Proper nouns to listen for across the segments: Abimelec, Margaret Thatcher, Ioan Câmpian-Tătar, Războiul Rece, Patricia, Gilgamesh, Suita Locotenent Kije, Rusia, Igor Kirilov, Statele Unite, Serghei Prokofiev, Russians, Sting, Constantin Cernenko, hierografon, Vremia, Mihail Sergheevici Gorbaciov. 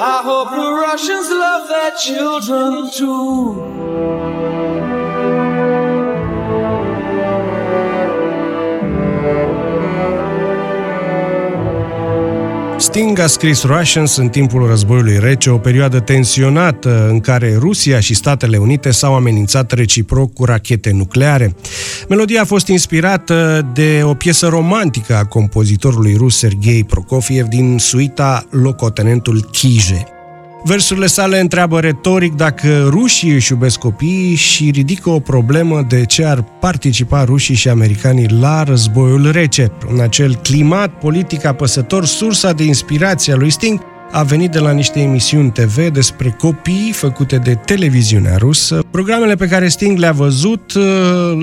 I hope the Russians love their children too. Sting a scris Russians în timpul Războiului Rece, o perioadă tensionată în care Rusia și Statele Unite s-au amenințat reciproc cu rachete nucleare. Melodia a fost inspirată de o piesă romantică a compozitorului rus Serghei Prokofiev din Suita Locotenentul Kije. Versurile sale întreabă retoric dacă rușii își iubesc copiii și ridică o problemă de ce ar participa rușii și americanii la Războiul Rece. În acel climat politic apăsător, sursa de inspirație a lui Sting a venit de la niște emisiuni TV despre copii făcute de televiziunea rusă. Programele pe care Sting le-a văzut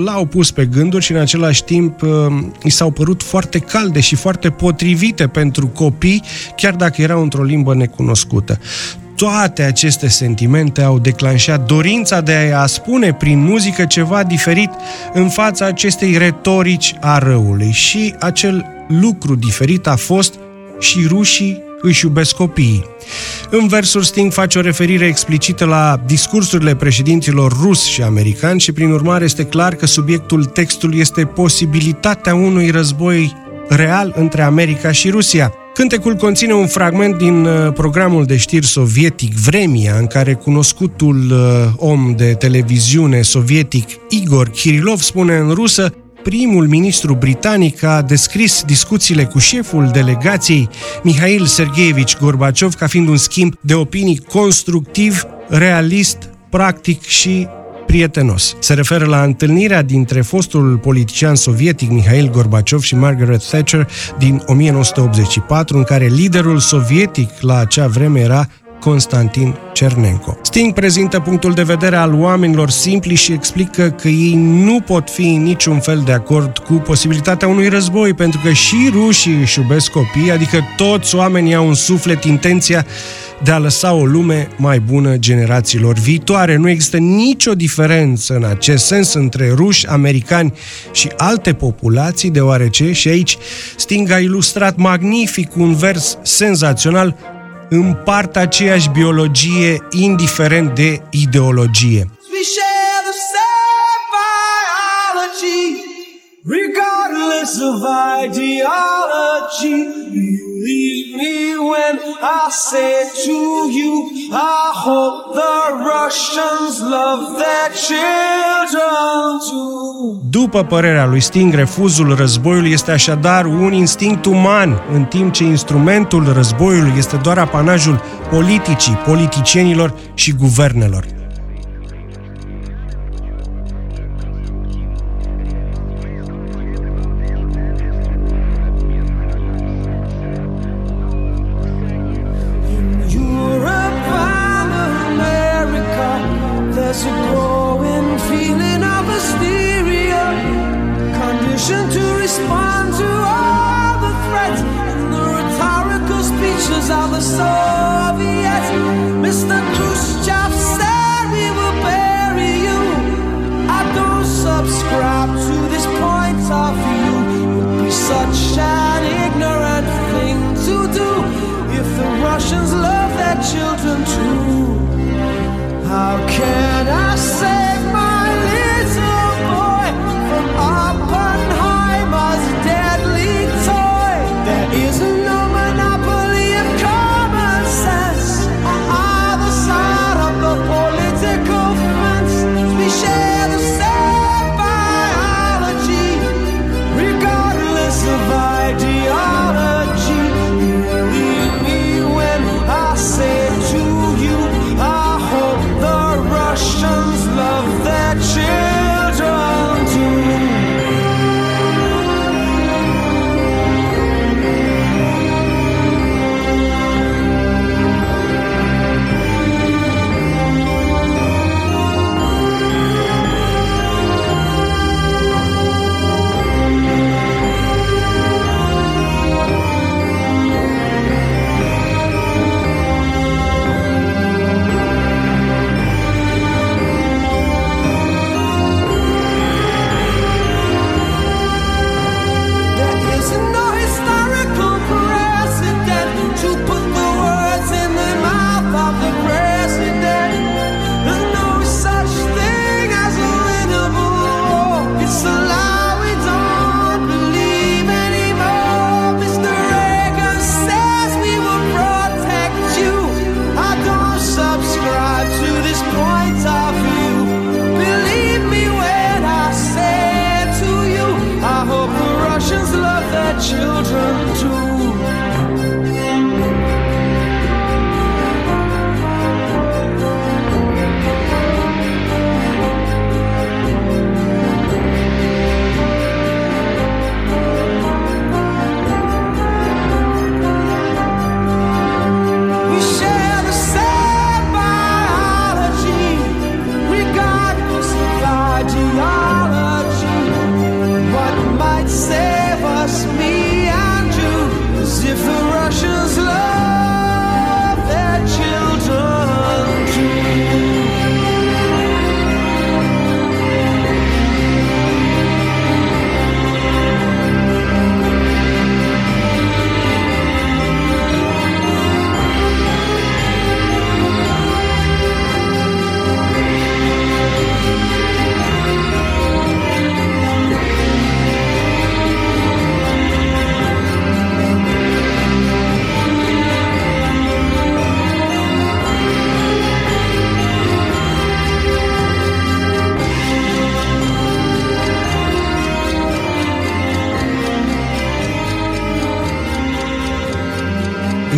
l-au pus pe gânduri și în același timp i s-au părut foarte calde și foarte potrivite pentru copii, chiar dacă erau într-o limbă necunoscută. Toate aceste sentimente au declanșat dorința de a spune prin muzică ceva diferit în fața acestei retorici a răului și acel lucru diferit a fost și rușii își iubesc copiii. În versuri Sting face o referire explicită la discursurile președinților rus și americani și prin urmare este clar că subiectul textului este posibilitatea unui război real între America și Rusia. Cântecul conține un fragment din programul de știri sovietic Vremia, în care cunoscutul om de televiziune sovietic Igor Kirilov spune în rusă: primul ministru britanic a descris discuțiile cu șeful delegației Mihail Sergheevici Gorbaciov ca fiind un schimb de opinii constructiv, realist, practic și prietenos. Se referă la întâlnirea dintre fostul politician sovietic Mihail Gorbaciov și Margaret Thatcher din 1984, în care liderul sovietic la acea vreme era Constantin Cernenko. Sting prezintă punctul de vedere al oamenilor simpli și explică că ei nu pot fi în niciun fel de acord cu posibilitatea unui război, pentru că și rușii își iubesc copiii, adică toți oamenii au în suflet intenția de a lăsa o lume mai bună generațiilor viitoare. Nu există nicio diferență în acest sens între ruși, americani și alte populații, deoarece, și aici Sting a ilustrat magnific un vers senzațional, împart aceeași biologie, indiferent de ideologie. După părerea lui Sting, refuzul războiului este așadar un instinct uman, în timp ce instrumentul războiului este doar apanajul politicii, politicienilor și guvernelor.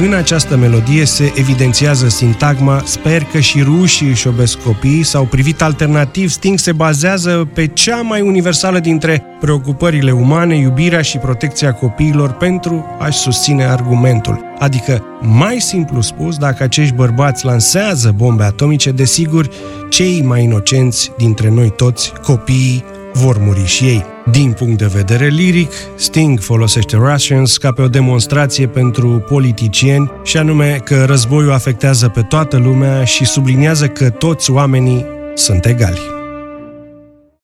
În această melodie se evidențiază sintagma "Sper că și rușii își iubesc copiii" sau, privit alternativ, Sting se bazează pe cea mai universală dintre preocupările umane, iubirea și protecția copiilor, pentru a-și susține argumentul. Adică, mai simplu spus, dacă acești bărbați lansează bombe atomice, desigur, cei mai inocenți dintre noi toți, copiii, vor muri și ei. Din punct de vedere liric, Sting folosește Russians ca pe o demonstrație pentru politicieni, și anume că războiul afectează pe toată lumea, și subliniază că toți oamenii sunt egali.